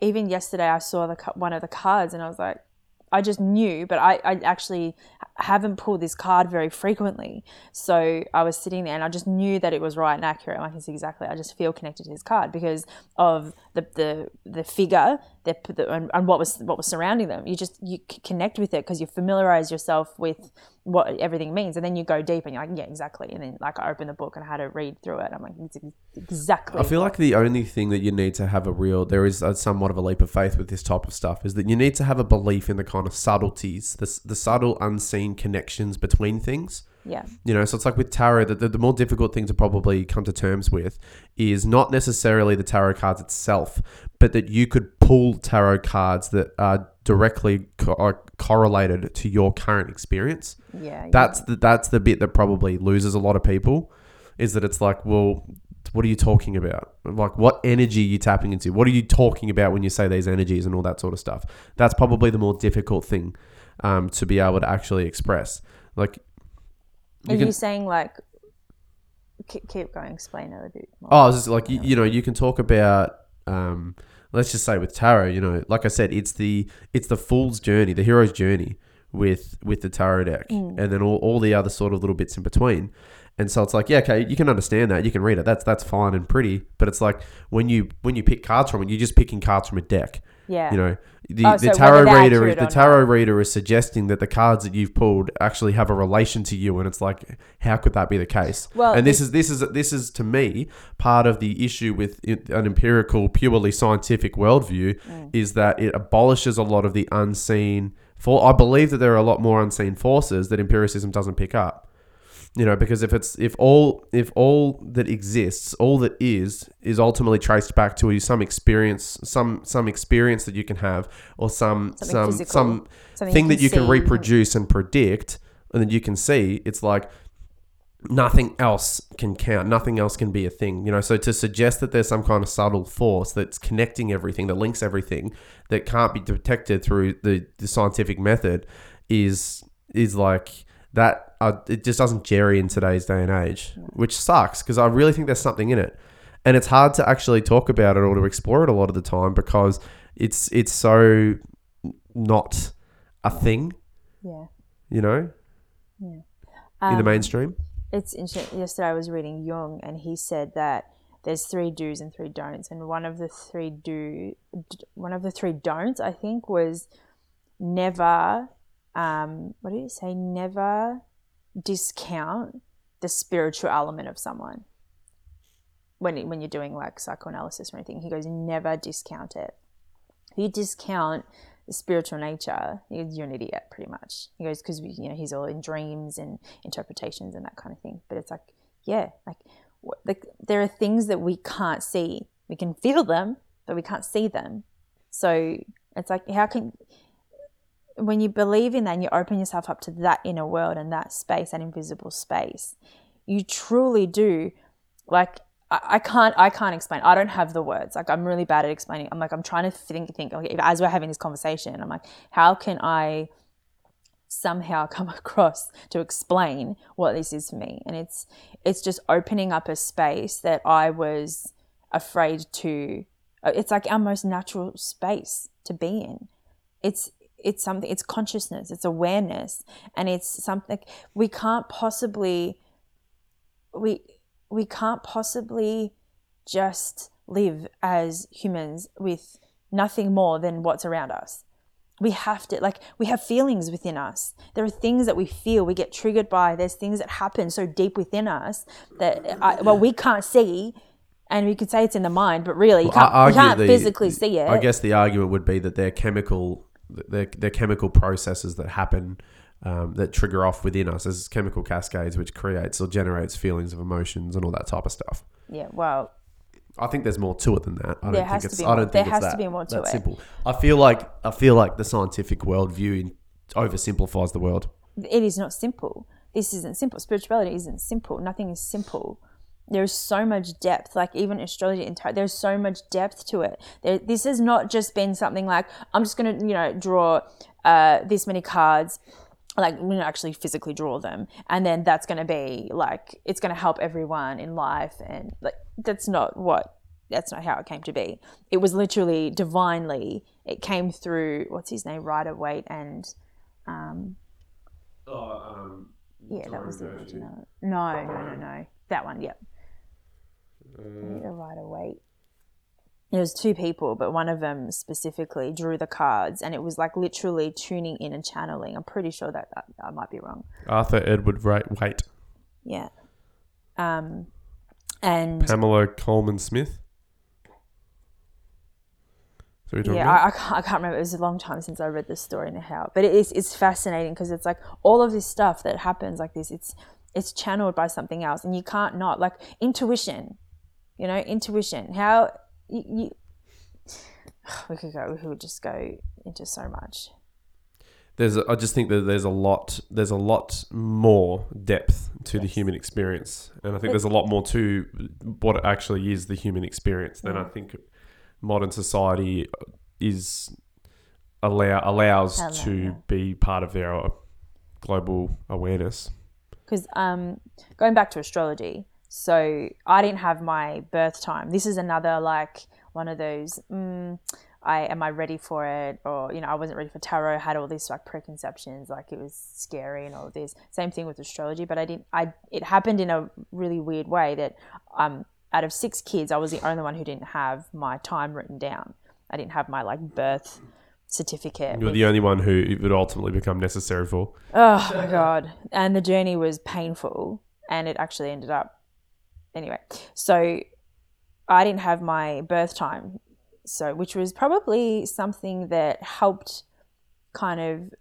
even yesterday I saw the one of the cards and I was like, I just knew, but I, I actually haven't pulled this card very frequently. So I was sitting there and I just knew that it was right and accurate. I can see exactly. I just feel connected to this card because of the the, the figure the, the, and, and what was what was surrounding them. You just you connect with it because you familiarize yourself with what everything means, and then you go deep and you're like, yeah, exactly. And then like I opened the book and I had to read through it. I'm like, it's exactly. I feel like the only thing that you need to have a real, there is a, somewhat of a leap of faith with this type of stuff, is that you need to have a belief in the kind of subtleties, the the subtle unseen connections between things. Yeah. You know, so it's like with tarot, the, the, the more difficult thing to probably come to terms with is not necessarily the tarot cards itself, but that you could pull tarot cards that are directly co- are correlated to your current experience. Yeah. That's yeah. the that's the bit that probably loses a lot of people, is that it's like, well, what are you talking about? Like, what energy are you tapping into? What are you talking about when you say these energies and all that sort of stuff? That's probably the more difficult thing um, to be able to actually express. Like, You Are can, you saying like, keep, keep going, explain it a bit more. Oh, it's just like, you, you know, you can talk about, um, let's just say with tarot, you know, like I said, it's the it's the fool's journey, the hero's journey with with the tarot deck, mm. and then all, all the other sort of little bits in between. And so it's like, yeah, okay, you can understand that, you can read it, that's that's fine and pretty, but it's like when you when you pick cards from it, you're just picking cards from a deck. Yeah. You know, the, oh, the so tarot reader is the tarot reader is suggesting that the cards that you've pulled actually have a relation to you, and it's like, how could that be the case? Well, and this is this is this is to me part of the issue with an empirical, purely scientific worldview, mm. is that it abolishes a lot of the unseen. For I believe that there are a lot more unseen forces that empiricism doesn't pick up. You know, because if it's if all if all that exists, all that is, is ultimately traced back to some experience, some some experience that you can have, or some something some physical, some something thing you that you see. Can reproduce and predict, and that you can see, it's like nothing else can count, nothing else can be a thing. You know, so to suggest that there's some kind of subtle force that's connecting everything, that links everything, that can't be detected through the, the scientific method, is is like that. Uh, it just doesn't jerry in today's day and age, which sucks because I really think there's something in it, and it's hard to actually talk about it or to explore it a lot of the time because it's it's so not a thing. Yeah. You know. Yeah. Um, in the mainstream. It's interesting. Yesterday I was reading Jung, and he said that there's three do's and three don'ts, and one of the three do one of the three don'ts I think was never. Um, what did he say? Never. Discount the spiritual element of someone when when you're doing like psychoanalysis or anything. He goes, never discount it. If you discount the spiritual nature, you're an idiot, pretty much. He goes, because you know he's all in dreams and interpretations and that kind of thing. But it's like, yeah, like, what, like there are things that we can't see. We can feel them, but we can't see them. So it's like, how can when you believe in that and you open yourself up to that inner world and that space, that invisible space, you truly do. Like, I, I can't, I can't explain. I don't have the words. Like, I'm really bad at explaining. I'm like, I'm trying to think, think okay, as we're having this conversation, I'm like, how can I somehow come across to explain what this is for me? And it's, it's just opening up a space that I was afraid to, it's like our most natural space to be in. It's, It's something, it's consciousness, it's awareness, and it's something we can't possibly, we, we can't possibly just live as humans with nothing more than what's around us. We have to, like, we have feelings within us. There are things that we feel, we get triggered by. There's things that happen so deep within us that, I, well, we can't see. And we could say it's in the mind, but really, you can't, well, you can't the, physically see it. I guess the argument would be that they're chemical... They're, they're chemical processes that happen um, that trigger off within us as chemical cascades, which creates or generates feelings of emotions and all that type of stuff. Yeah, well, I think there's more to it than that. I don't think it's. I don't think it's that. There has to be more to it. That's simple. I feel like I feel like the scientific worldview oversimplifies the world. It is not simple. This isn't simple. Spirituality isn't simple. Nothing is simple. There is so much depth, like even astrology, there's so much depth to it. There, this has not just been something like, I'm just going to, you know, draw uh, this many cards, like we don't actually physically draw them. And then that's going to be like, it's going to help everyone in life. And like, that's not what that's not how it came to be. It was literally divinely. It came through, what's his name, Rider Waite and... Um, oh, um... Yeah, that was the original. No, no, no, no. That one, yep. Um, the Rider Waite. It was two people, but one of them specifically drew the cards, and it was like literally tuning in and channeling. I'm pretty sure that, that I might be wrong. Arthur Edward Waite. Yeah. Um, and Pamela Coleman Smith. Yeah, I, I, can't, I can't remember. It was a long time since I read this story and how, but it is, it's fascinating because it's like all of this stuff that happens like this, it's it's channeled by something else, and you can't not, like intuition, you know, intuition. How you, you we could go, we could just go into so much. There's, a, I just think that there's a lot, there's a lot more depth to yes. the human experience, and I think there's a lot more to what actually is the human experience than yeah. I think. Modern society is allow allows Hello. to be part of their global awareness. Because um, going back to astrology, so I didn't have my birth time. This is another like one of those. Mm, I am I ready for it, or you know I wasn't ready for tarot. I had all these like preconceptions, like it was scary and all of this. Same thing with astrology, but I didn't. I it happened in a really weird way that um. out of six kids, I was the only one who didn't have my time written down. I didn't have my like birth certificate. You were the only one who it would ultimately become necessary for. Oh my God. And the journey was painful, and it actually ended up anyway. So I didn't have my birth time. So, which was probably something that helped kind of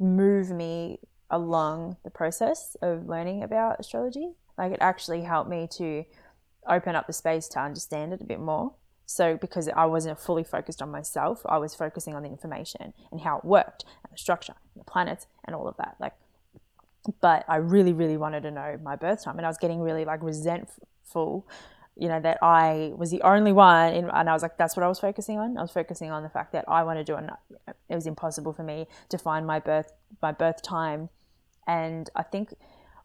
move me along the process of learning about astrology. Like it actually helped me to open up the space to understand it a bit more. So because I wasn't fully focused on myself, I was focusing on the information and how it worked and the structure and the planets and all of that. Like, but I really, really wanted to know my birth time, and I was getting really like resentful, you know, that I was the only one in, and I was like, that's what I was focusing on. I was focusing on the fact that I want to do it. It was impossible for me to find my birth, my birth time. And I think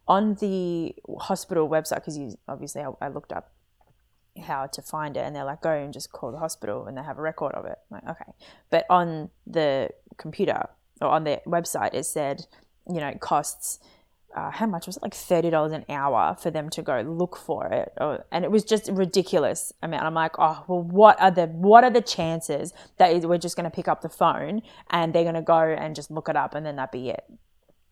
on the hospital website, because you obviously I, I looked up how to find it, and they're like, go and just call the hospital and they have a record of it. I'm like, okay. But on the computer or on their website, it said, you know, it costs, uh, how much was it? Like thirty dollars an hour for them to go look for it. Or, and it was just a ridiculous amount. I'm like, oh, well, what are the, what are the chances that we're just going to pick up the phone and they're going to go and just look it up and then that'd be it?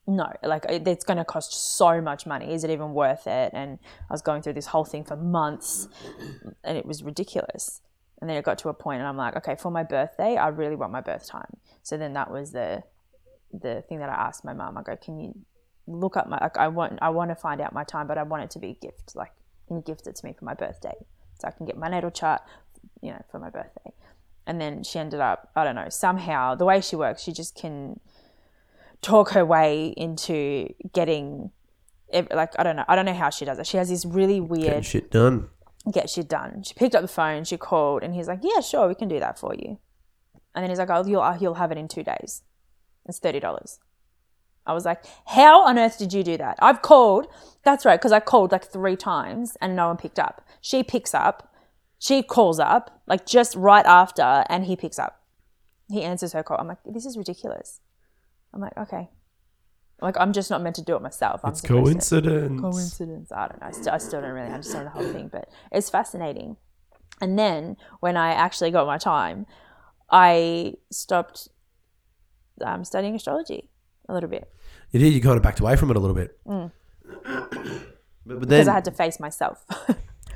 No, like it's going to cost so much money. Is it even worth it? And I was going through this whole thing for months, and it was ridiculous. And then it got to a point, and I'm like, okay, for my birthday, I really want my birth time. So then that was the the thing that I asked my mum. I go, can you look up my? Like, I want, I want to find out my time, but I want it to be a gift. Like, can you gift it to me for my birthday, so I can get my natal chart, you know, for my birthday. And then she ended up, I don't know, somehow the way she works, she just can talk her way into getting, like, I don't know. I don't know how she does it. She has this really weird... Get shit done. Get shit done. She picked up the phone, she called, and he's like, yeah, sure, we can do that for you. And then he's like, oh, you'll, you'll have it in two days. It's thirty dollars. I was like, how on earth did you do that? I've called. That's right, because I called like three times and no one picked up. She picks up. She calls up, like just right after, and he picks up. He answers her call. I'm like, this is ridiculous. I'm like, okay. Like, I'm just not meant to do it myself. I'm it's coincidence. To, coincidence. I don't know. I still, I still don't really understand the whole thing, but it's fascinating. And then when I actually got my time, I stopped um, studying astrology a little bit. You did. You kind of backed away from it a little bit. Mm. but, but then, because I had to face myself.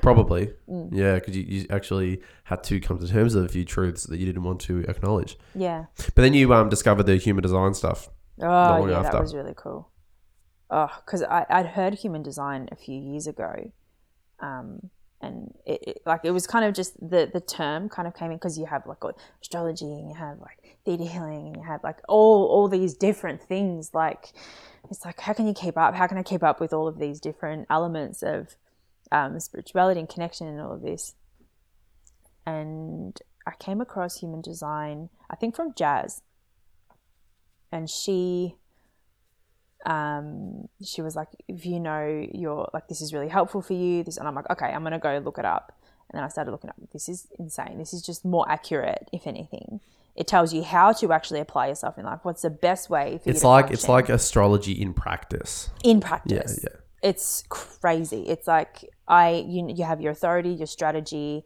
Probably. Mm. Yeah, because you, you actually had to come to terms with a few truths that you didn't want to acknowledge. Yeah. But then you um, discovered the human design stuff. Oh, yeah, after. That was really cool. Oh, because I'd heard human design a few years ago. Um, and it, it like it was kind of just the, the term kind of came in because you have like astrology and you have like theta healing and you have like all, all these different things. Like it's like, how can you keep up? How can I keep up with all of these different elements of Um, spirituality and connection and all of this? And I came across human design, I think from Jazz, and she um, she was like, if you know you're like, this is really helpful for you, this, and I'm like, okay, I'm gonna go look it up. And then I started looking up, this is insane. This is just more accurate, if anything. It tells you how to actually apply yourself in life. What's the best way for it's you to like function. It's like astrology in practice. In practice. Yeah, yeah. It's crazy. It's like I you, you have your authority, your strategy,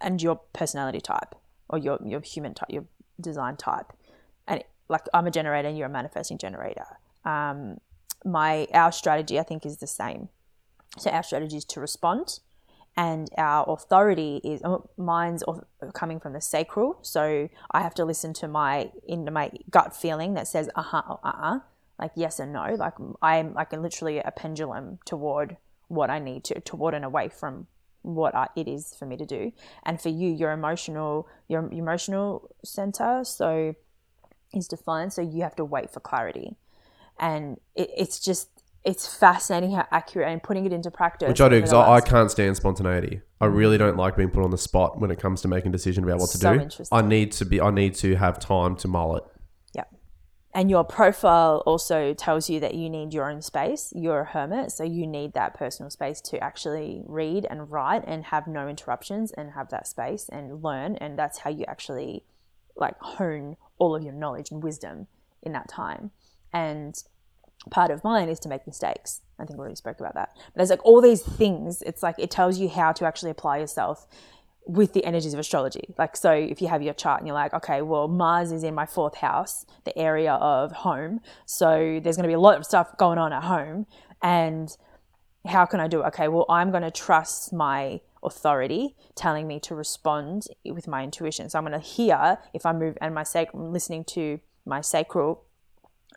and your personality type or your, your human type, your design type. And it, like I'm a generator and you're a manifesting generator. Um, my our strategy, I think, is the same. So our strategy is to respond. And our authority is mine's coming from the sacral, so I have to listen to my into my gut feeling that says uh huh or uh uh, like yes and no. Like I'm like literally a pendulum toward what I need to, toward and away from what I, it is for me to do. And for you, your emotional your emotional center so is defined, so you have to wait for clarity, and it, it's just. It's fascinating how accurate and putting it into practice. Which I do because I, I can't stand spontaneity. I really don't like being put on the spot when it comes to making a decision about what to so do. Interesting. I need to be. I need to have time to mull it. Yeah, and your profile also tells you that you need your own space. You're a hermit, so you need that personal space to actually read and write and have no interruptions and have that space and learn. And that's how you actually like hone all of your knowledge and wisdom in that time. And part of mine is to make mistakes. I think we already spoke about that. But there's like all these things. It's like it tells you how to actually apply yourself with the energies of astrology. Like, so if you have your chart and you're like, okay, well, Mars is in my fourth house, the area of home. So there's going to be a lot of stuff going on at home. And how can I do it? Okay, well, I'm going to trust my authority telling me to respond with my intuition. So I'm going to hear if I move and my sac- listening to my sacral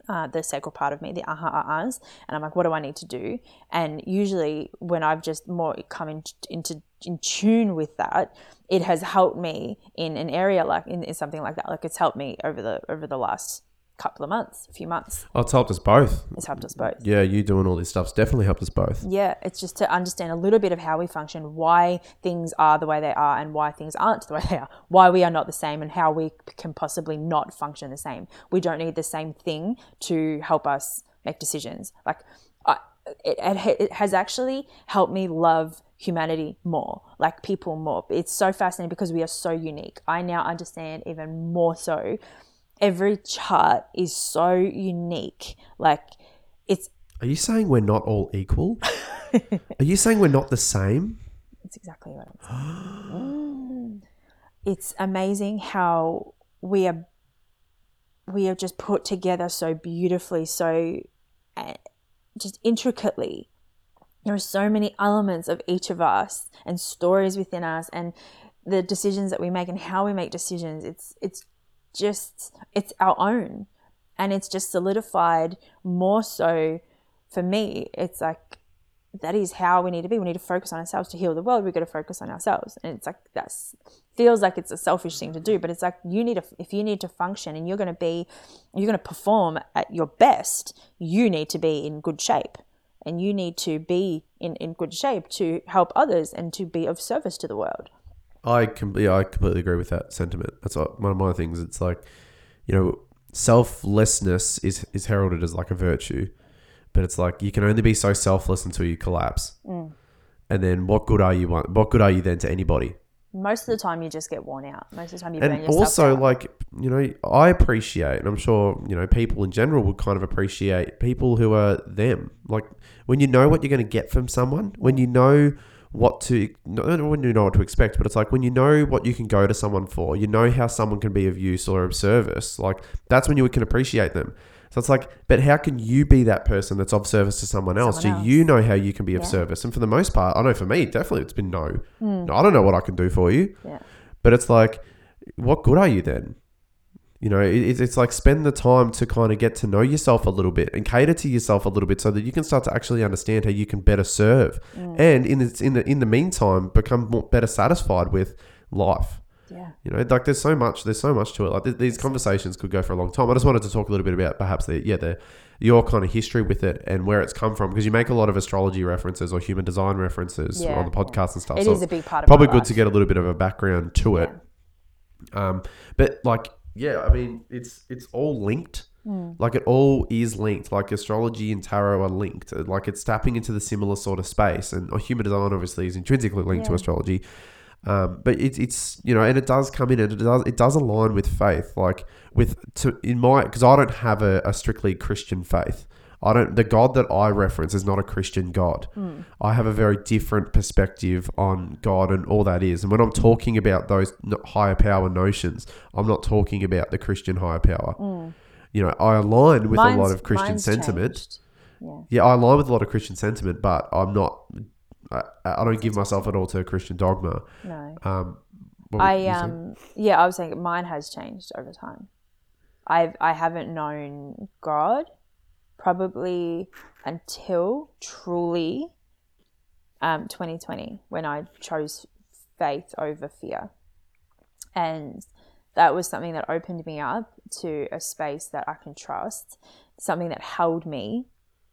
Uh, the sacral part of me, the aha uh-huh, ahs, and I'm like, what do I need to do? And usually, when I've just more come in, into in tune with that, it has helped me in an area like in, in something like that. Like it's helped me over the over the last couple of months, a few months. Oh, it's helped us both. It's helped us both. Yeah, you doing all this stuff's definitely helped us both. Yeah, it's just to understand a little bit of how we function, why things are the way they are and why things aren't the way they are, why we are not the same and how we can possibly not function the same. We don't need the same thing to help us make decisions. Like I, it, it has actually helped me love humanity more, like people more. It's so fascinating because we are so unique. I now understand even more so every chart is so unique. Like it's. Are you saying we're not all equal? Are you saying we're not the same? That's exactly what I'm saying. It's amazing how we are. We are just put together so beautifully, so uh, just intricately. There are so many elements of each of us, and stories within us, and the decisions that we make, and how we make decisions. It's it's. just it's our own, and it's just solidified more so for me. It's like that is how we need to be. We need to focus on ourselves to heal the world. We've got to focus on ourselves, and it's like that feels like it's a selfish thing to do, but it's like you need to, if you need to function and you're going to be you're going to perform at your best, you need to be in good shape, and you need to be in, in good shape to help others and to be of service to the world. I completely, I completely agree with that sentiment. That's one of my things. It's like, you know, selflessness is, is heralded as like a virtue, but it's like you can only be so selfless until you collapse. Mm. And then what good are you? What good are you then to anybody? Most of the time, you just get worn out. Most of the time, you burn yourself out. And also, like, you know, I appreciate, and I'm sure, you know, people in general would kind of appreciate people who are them. Like when you know what you're going to get from someone, when you know. What to not when you know what to expect, but it's like when you know what you can go to someone for, you know how someone can be of use or of service. Like that's when you can appreciate them. So it's like, but how can you be that person that's of service to someone else? Someone else. Do you know how you can be of yeah. service? And for the most part, I know for me, definitely it's been no. Mm. I don't know what I can do for you. Yeah. But it's like, what good are you then? You know, it, it's like spend the time to kind of get to know yourself a little bit and cater to yourself a little bit so that you can start to actually understand how you can better serve. Mm. And in the, in the in the meantime, become more, better satisfied with life. Yeah. You know, like there's so much, there's so much to it. Like th- these conversations could go for a long time. I just wanted to talk a little bit about perhaps the, yeah, the, your kind of history with it and where it's come from, because you make a lot of astrology references or human design references yeah, on the podcast yeah. and stuff. It so is a big part of it. Probably good life. To get a little bit of a background to yeah. it. Um, but like, yeah, I mean, it's it's all linked. Mm. Like it all is linked, like astrology and tarot are linked, like it's tapping into the similar sort of space. And or human design obviously is intrinsically linked yeah. to astrology. Um, but it, it's, you know, and it does come in and it does, it does align with faith, like with, to, in my, because I don't have a, a strictly Christian faith. I don't, the God that I reference is not a Christian God. Mm. I have a very different perspective on God and all that is. And when I'm talking about those higher power notions, I'm not talking about the Christian higher power. Mm. You know, I align with mine's, a lot of Christian sentiment. Yeah. yeah, I align with a lot of Christian sentiment, but I'm not, I, I don't give myself at all to a Christian dogma. No. Um, I, um, yeah, I was saying mine has changed over time. I've, I haven't known God probably until truly um, twenty twenty, when I chose faith over fear. And that was something that opened me up to a space that I can trust, something that held me,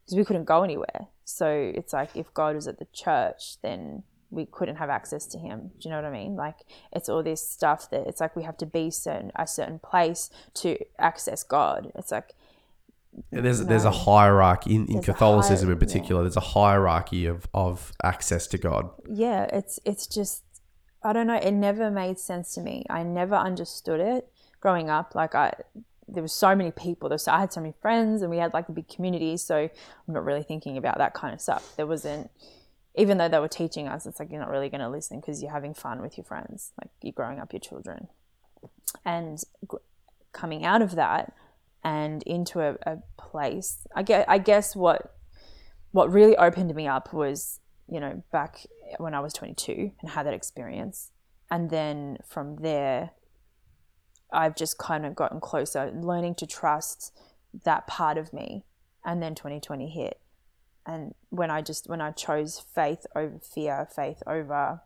because we couldn't go anywhere. So it's like, if God was at the church, then we couldn't have access to him. Do you know what I mean? Like, it's all this stuff that it's like we have to be certain a certain place to access God. It's like, and there's, you know, there's a hierarchy in, in Catholicism hi- in particular. Yeah. There's a hierarchy of, of access to God. Yeah, it's it's just, I don't know. It never made sense to me. I never understood it growing up. Like I, there were so many people. There was, I had so many friends, and we had like a big community. So I'm not really thinking about that kind of stuff. There wasn't, even though they were teaching us, it's like you're not really going to listen because you're having fun with your friends. Like you're growing up your children, and g- coming out of that and into a, a place. I guess, I guess what what really opened me up was, you know, back when I was twenty-two and had that experience. And then from there, I've just kind of gotten closer, learning to trust that part of me. And then twenty twenty hit. And when I just, when I chose faith over fear, faith over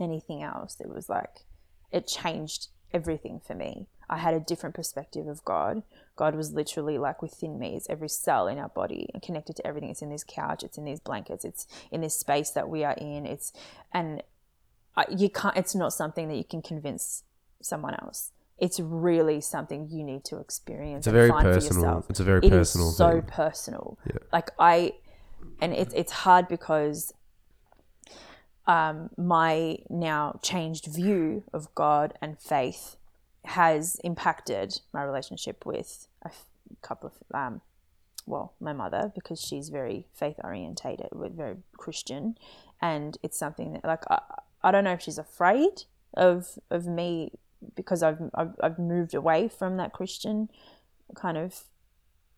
anything else, it was like, it changed everything for me. I had a different perspective of God. God was literally like within me. It's every cell in our body and connected to everything. It's in this couch. It's in these blankets. It's in this space that we are in. It's, and I, you can't, it's not something that you can convince someone else. It's really something you need to experience. It's a very personal, it's a very it personal is so thing. personal. Yeah. Like I, and it's, it's hard because um, my now changed view of God and faith has impacted my relationship with a f- couple of, um, well, my mother, because she's very faith orientated, very Christian. And it's something that like, I, I don't know if she's afraid of, of me because I've, I've, I've moved away from that Christian kind of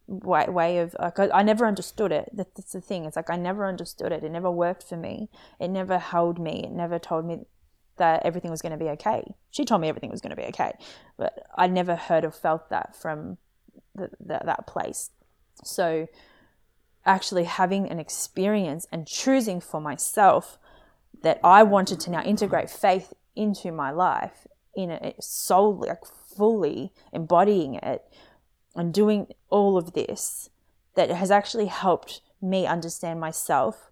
way, way of, like, I, I never understood it. That, that's the thing. It's like, I never understood it. It never worked for me. It never held me. It never told me that everything was going to be okay. She told me everything was going to be okay, but I never heard or felt that from the, the, that place. So actually having an experience and choosing for myself that I wanted to now integrate faith into my life in a soul, like fully embodying it and doing all of this, that has actually helped me understand myself,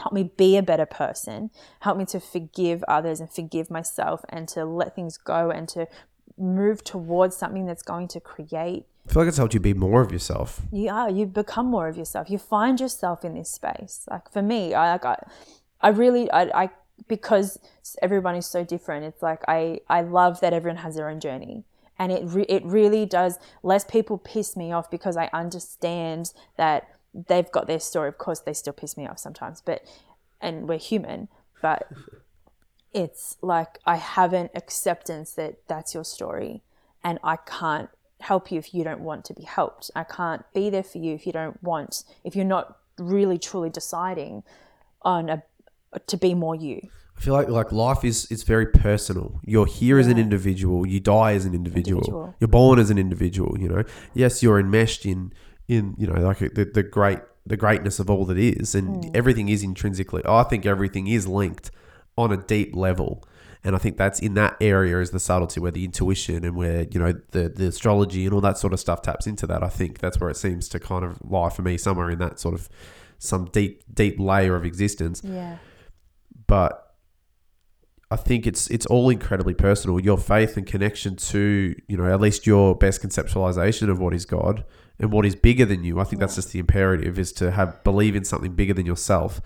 help me be a better person, help me to forgive others and forgive myself and to let things go and to move towards something that's going to create. I feel like it's helped you be more of yourself. You are. You become more of yourself. You find yourself in this space. Like for me, I like I, I really, I, I because everyone is so different, it's like I, I love that everyone has their own journey. And it re- it really does, less people piss me off because I understand that they've got their story. Of course, they still piss me off sometimes, but, and we're human, but it's like, I have an acceptance that that's your story and I can't help you if you don't want to be helped. I can't be there for you if you don't want, if you're not really truly deciding on a, to be more you. I feel like like life is, it's very personal. You're here yeah. as an individual. You die as an individual. individual. You're born as an individual, you know? Yes, you're enmeshed in, in, you know, like the, the great, the greatness of all that is, and mm. everything is intrinsically, I think everything is linked on a deep level. And I think that's in that area is the subtlety where the intuition and where, you know, the, the astrology and all that sort of stuff taps into that. I think that's where it seems to kind of lie for me, somewhere in that sort of some deep, deep layer of existence. Yeah. But I think it's it's all incredibly personal. Your faith and connection to, you know, at least your best conceptualization of what is God and what is bigger than you. I think that's just the imperative, is to have believe in something bigger than yourself.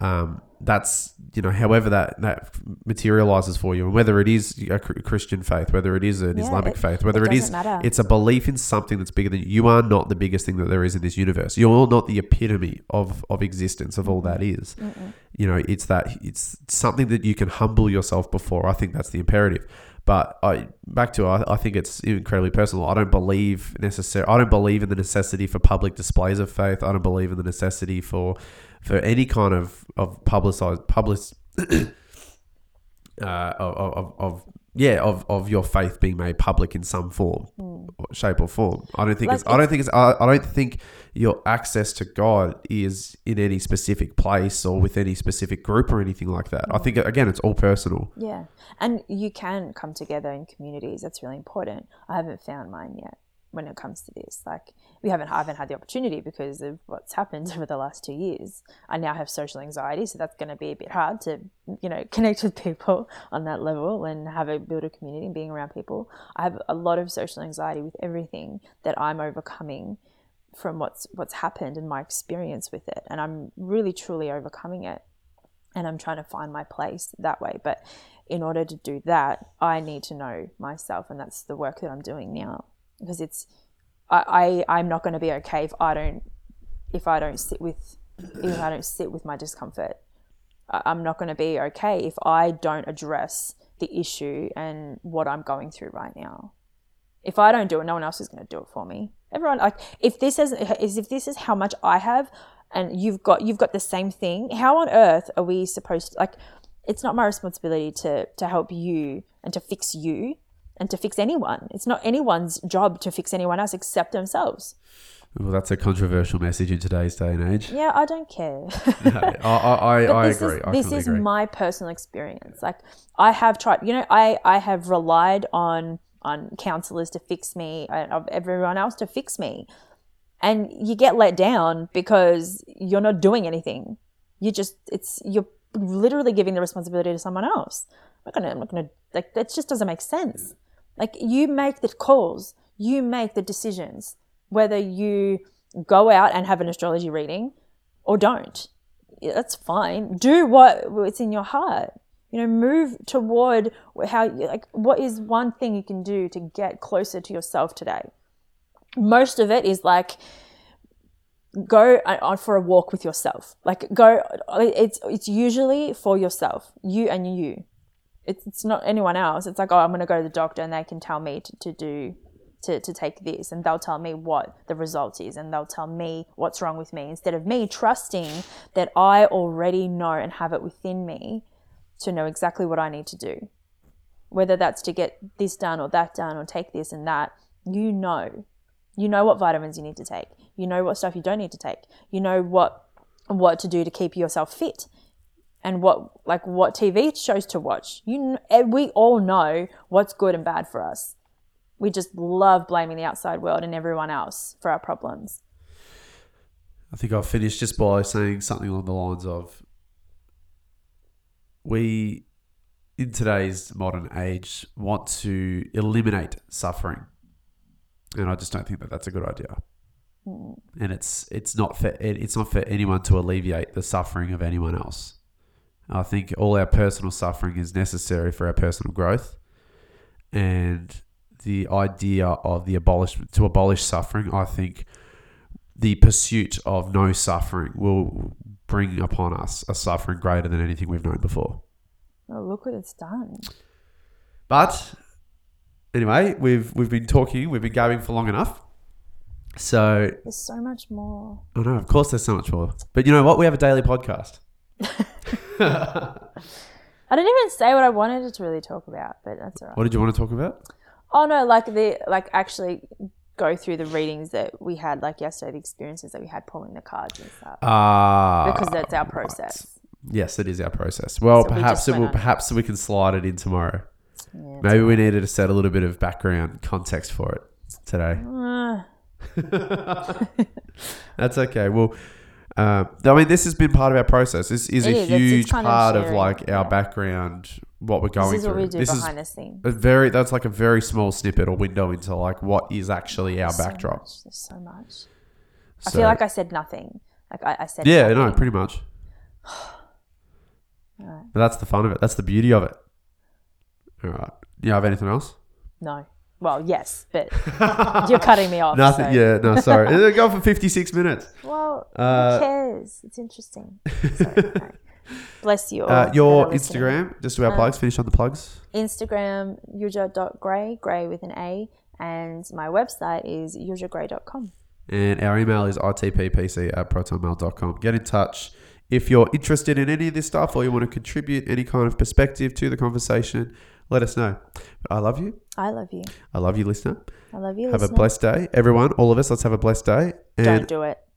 Um, that's, you know, however that, that materializes for you, and whether it is a Christian faith, whether it is an yeah, Islamic it, faith, whether it, it is, matter. It's a belief in something that's bigger than you. You are not the biggest thing that there is in this universe. You're not the epitome of, of existence of all that is. Mm-mm. You know, it's that, it's something that you can humble yourself before. I think that's the imperative. But I, back to, I, I think it's incredibly personal. I don't believe necessar- I don't believe in the necessity for public displays of faith. I don't believe in the necessity for, for any kind of, of publicized, public, uh, of, of, of, yeah, of, of your faith being made public in some form, mm. shape or form. I don't think like it's, it's, I don't think it's, I, I don't think your access to God is in any specific place or with any specific group or anything like that. Mm. I think, again, it's all personal. Yeah. And you can come together in communities. That's really important. I haven't found mine yet when it comes to this. Like, we haven't, I haven't had the opportunity because of what's happened over the last two years. I now have social anxiety, so that's going to be a bit hard to, you know, connect with people on that level and have a build a community and being around people. I have a lot of social anxiety with everything that I'm overcoming from what's what's happened and my experience with it, and I'm really truly overcoming it, and I'm trying to find my place that way. But in order to do that, I need to know myself, and that's the work that I'm doing now, because it's I, I I'm not going to be okay if I don't if I don't sit with if I don't sit with my discomfort. I, I'm not going to be okay if I don't address the issue and what I'm going through right now. If I don't do it, no one else is going to do it for me. Everyone, like, if this is if this is how much I have, and you've got you've got the same thing, how on earth are we supposed to, like? It's not my responsibility to to help you and to fix you. And to fix anyone. It's not anyone's job to fix anyone else except themselves. Well, that's a controversial message in today's day and age. Yeah, I don't care. no, I, I, I this agree. Is, I this is agree. My personal experience. Like, I have tried, you know, I, I have relied on, on counsellors to fix me, of everyone else to fix me. And you get let down because you're not doing anything. You just, it's, you're literally giving the responsibility to someone else. I'm not gonna, I'm not gonna, like, that just doesn't make sense. Like, you make the calls, you make the decisions, whether you go out and have an astrology reading or don't. Yeah, that's fine. Do what what's in your heart. You know, move toward how, like, what is one thing you can do to get closer to yourself today? Most of it is like, go on for a walk with yourself. Like, go, it's it's usually for yourself, you and you. It's not anyone else. It's like, oh, I'm going to go to the doctor and they can tell me to, to do, to, to take this, and they'll tell me what the result is, and they'll tell me what's wrong with me, instead of me trusting that I already know and have it within me to know exactly what I need to do. Whether that's to get this done or that done or take this and that, you know. You know what vitamins you need to take. You know what stuff you don't need to take. You know what what to do to keep yourself fit. And what, like, what T V shows to watch. You, we all know what's good and bad for us. We just love blaming the outside world and everyone else for our problems. I think I'll finish just by saying something along the lines of, we, in today's modern age, want to eliminate suffering. And I just don't think that that's a good idea. Mm. And it's it's not for it's not for anyone to alleviate the suffering of anyone else. I think all our personal suffering is necessary for our personal growth, and the idea of the abolishment to abolish suffering, I think the pursuit of no suffering will bring upon us a suffering greater than anything we've known before. Oh, look what it's done. But anyway, we've we've been talking, we've been going for long enough. So there's so much more. I know, of course there's so much more. But you know what? We have a daily podcast. I didn't even say what I wanted to really talk about, but that's all right. What did you want to talk about? Oh no, like the like actually go through the readings that we had, like yesterday, the experiences that we had pulling the cards and stuff. Ah, uh, because that's our process. Right. Yes, it is our process. Well, so perhaps we it will, perhaps we can slide it in tomorrow. Yeah, maybe we needed to set a little bit of background context for it today. Uh. That's okay. Well. Uh, I mean, this has been part of our process. This is it a is. huge it's, it's part of, of like our yeah. background what we're going through. This is through. what we do this behind the scenes. A very, that's like a very small snippet or window into like what is actually there's our so backdrop. Much. There's so much. So, I feel like I said nothing. Like I, I said Yeah, nothing. no, pretty much. All right. But that's the fun of it. That's the beauty of it. All right. Do you have anything else? No. Well, yes, but you're cutting me off. Nothing. So. Yeah, no, sorry. It'll go for fifty-six minutes. Well, uh, who cares? It's interesting. Sorry, no. Bless you all. Uh, your Instagram, just do our um, plugs. Finish on the plugs. Instagram, yuzha dot gray, gray with an A. And my website is yuzha gray dot com. And our email is I T P P C at protonmail dot com. Get in touch. If you're interested in any of this stuff or you want to contribute any kind of perspective to the conversation, let us know. I love you. I love you. I love you, listener. I love you, listener. Have a blessed day. Everyone, all of us, let's have a blessed day. And don't do it.